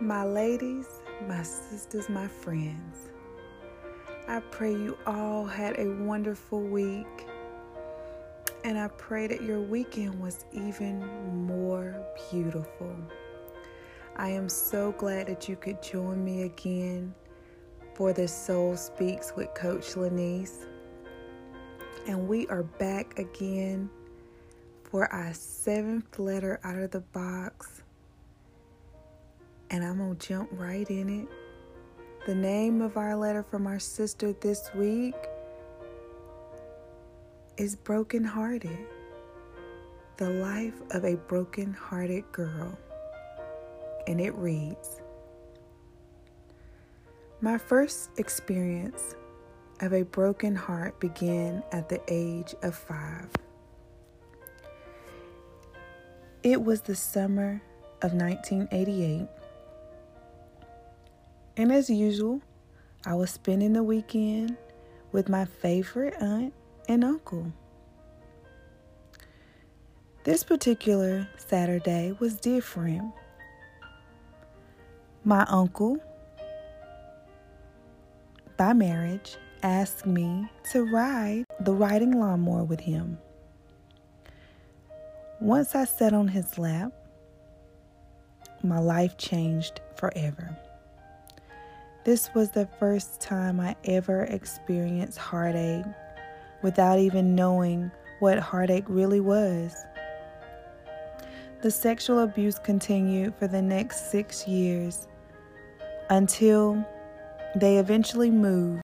My ladies, my sisters, my friends, I pray you all had a wonderful week, and I pray that your weekend was even more beautiful. I am so glad that you could join me again for the Soul Speaks with Coach Lenise, and we are back again for our 7th letter out of the box. And I'm going to jump right in it. The name of our letter from our sister this week is Brokenhearted. The Life of a Brokenhearted Girl. And it reads, my first experience of a broken heart began at the age of 5. It was the summer of 1988. And as usual, I was spending the weekend with my favorite aunt and uncle. This particular Saturday was different. My uncle, by marriage, asked me to ride the riding lawnmower with him. Once I sat on his lap, my life changed forever. This was the first time I ever experienced heartache without even knowing what heartache really was. The sexual abuse continued for the next 6 years until they eventually moved.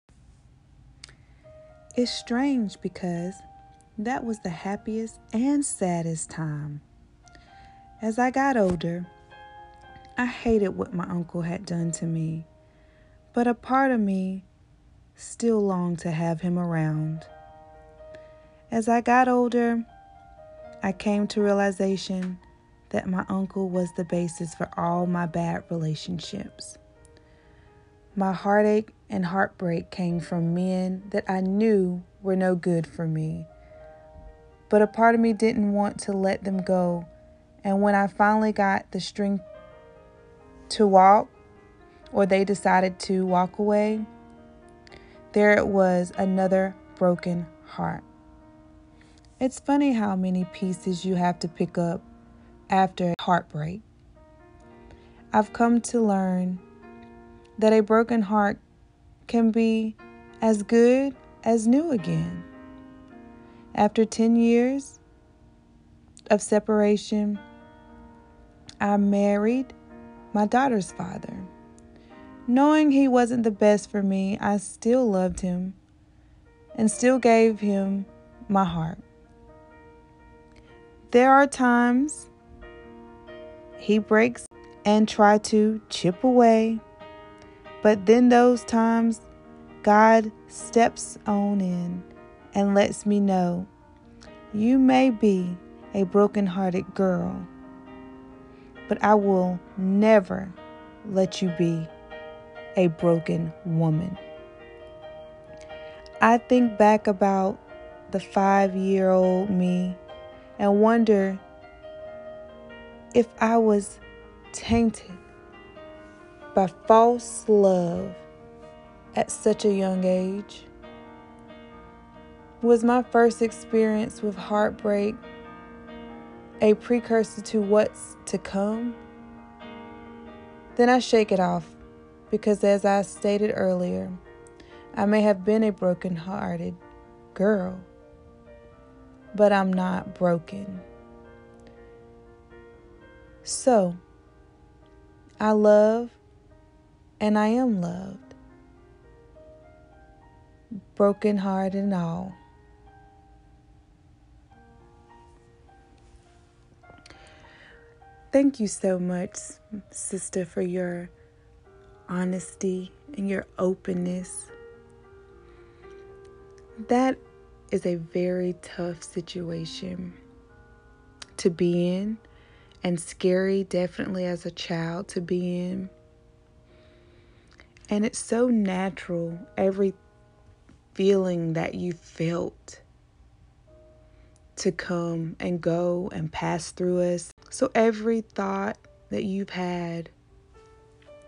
It's strange because that was the happiest and saddest time. As I got older, I hated what my uncle had done to me. But a part of me still longed to have him around. As I got older, I came to realization that my uncle was the basis for all my bad relationships. My heartache and heartbreak came from men that I knew were no good for me. But a part of me didn't want to let them go. And when I finally got the strength to walk, or they decided to walk away, there it was, another broken heart. It's funny how many pieces you have to pick up after heartbreak. I've come to learn that a broken heart can be as good as new again. After 10 years of separation, I married my daughter's father. Knowing he wasn't the best for me, I still loved him and still gave him my heart. There are times he breaks and tries to chip away, but then those times God steps on in and lets me know, you may be a broken-hearted girl, but I will never let you be a broken woman. I think back about the 5-year-old me and wonder if I was tainted by false love at such a young age. Was my first experience with heartbreak a precursor to what's to come? Then I shake it off. Because as I stated earlier, I may have been a broken-hearted girl, but I'm not broken. So, I love and I am loved, broken heart and all. Thank you so much, sister, for your honesty and your openness. That is a very tough situation to be in, and scary, definitely as a child, to be in. And it's so natural, every feeling that you felt to come and go and pass through us. So every thought that you've had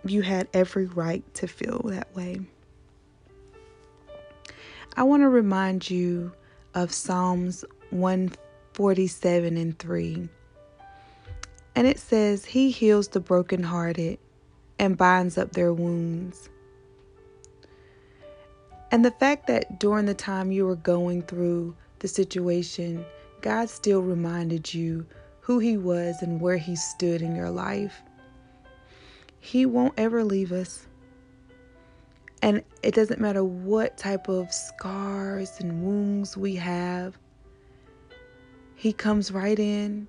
You had every right to feel that way. I want to remind you of Psalms 147:3. And it says, "He heals the brokenhearted and binds up their wounds." And the fact that during the time you were going through the situation, God still reminded you who He was and where He stood in your life. He won't ever leave us. And it doesn't matter what type of scars and wounds we have. He comes right in,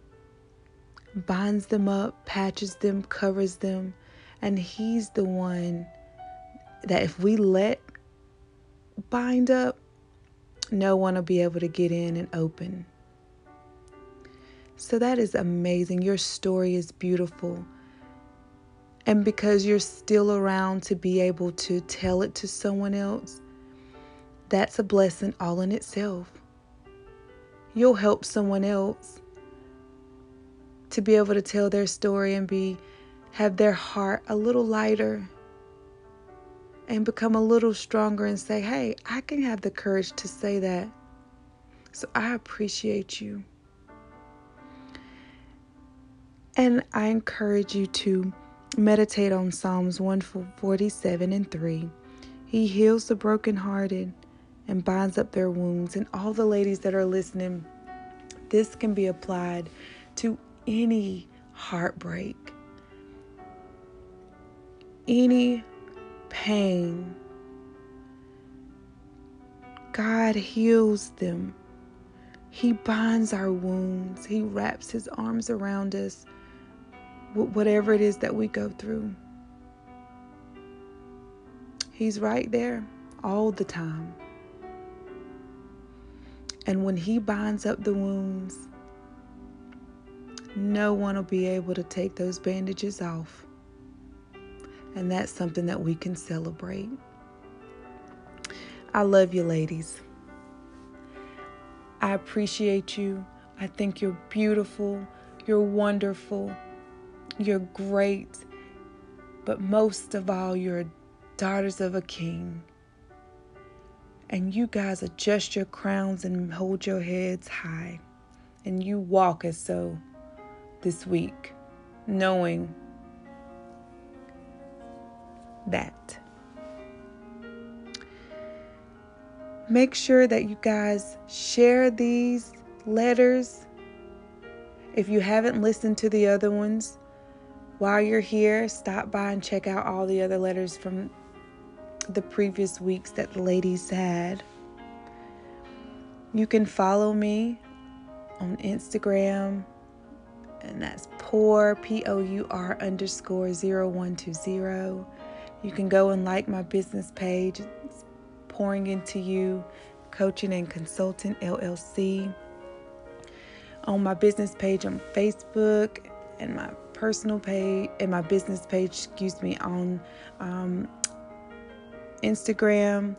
binds them up, patches them, covers them. And He's the one that if we let bind up, no one will be able to get in and open. So that is amazing. Your story is beautiful. And because you're still around to be able to tell it to someone else, that's a blessing all in itself. You'll help someone else to be able to tell their story and have their heart a little lighter and become a little stronger and say, "Hey, I can have the courage to say that. So I appreciate you." And I encourage you to meditate on Psalms 147:3. He heals the brokenhearted and binds up their wounds. And all the ladies that are listening, this can be applied to any heartbreak, any pain. God heals them. He binds our wounds. He wraps His arms around us with whatever it is that we go through. He's right there all the time. And when He binds up the wounds, no one will be able to take those bandages off. And that's something that we can celebrate. I love you, ladies. I appreciate you. I think you're beautiful. You're wonderful. You're great. But most of all, you're daughters of a king. And you guys adjust your crowns and hold your heads high. And you walk as so this week, knowing that. Make sure that you guys share these letters. If you haven't listened to the other ones, while you're here, stop by and check out all the other letters from the previous weeks that the ladies had. You can follow me on Instagram, and that's POUR_0120. You can go and like my business page. It's Pouring Into You Coaching and Consultant LLC. On my business page on Facebook, and my personal page and my business page, on Instagram,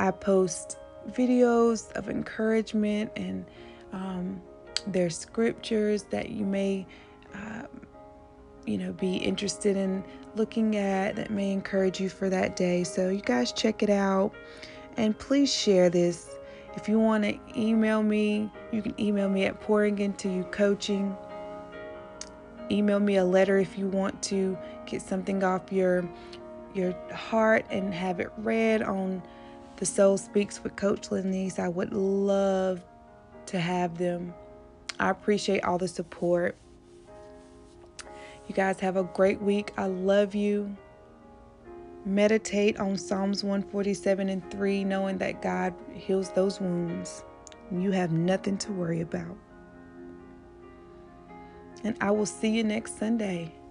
I post videos of encouragement and there's scriptures that you may be interested in looking at that may encourage you for that day. So you guys check it out and please share this. If you want to email me, you can email me at pouringintoyoucoaching. Email me a letter if you want to get something off your heart and have it read on the Soul Speaks with Coach Lenise. I would love to have them. I appreciate all the support. You guys have a great week. I love you. Meditate on Psalms 147:3, knowing that God heals those wounds. You have nothing to worry about. And I will see you next Sunday.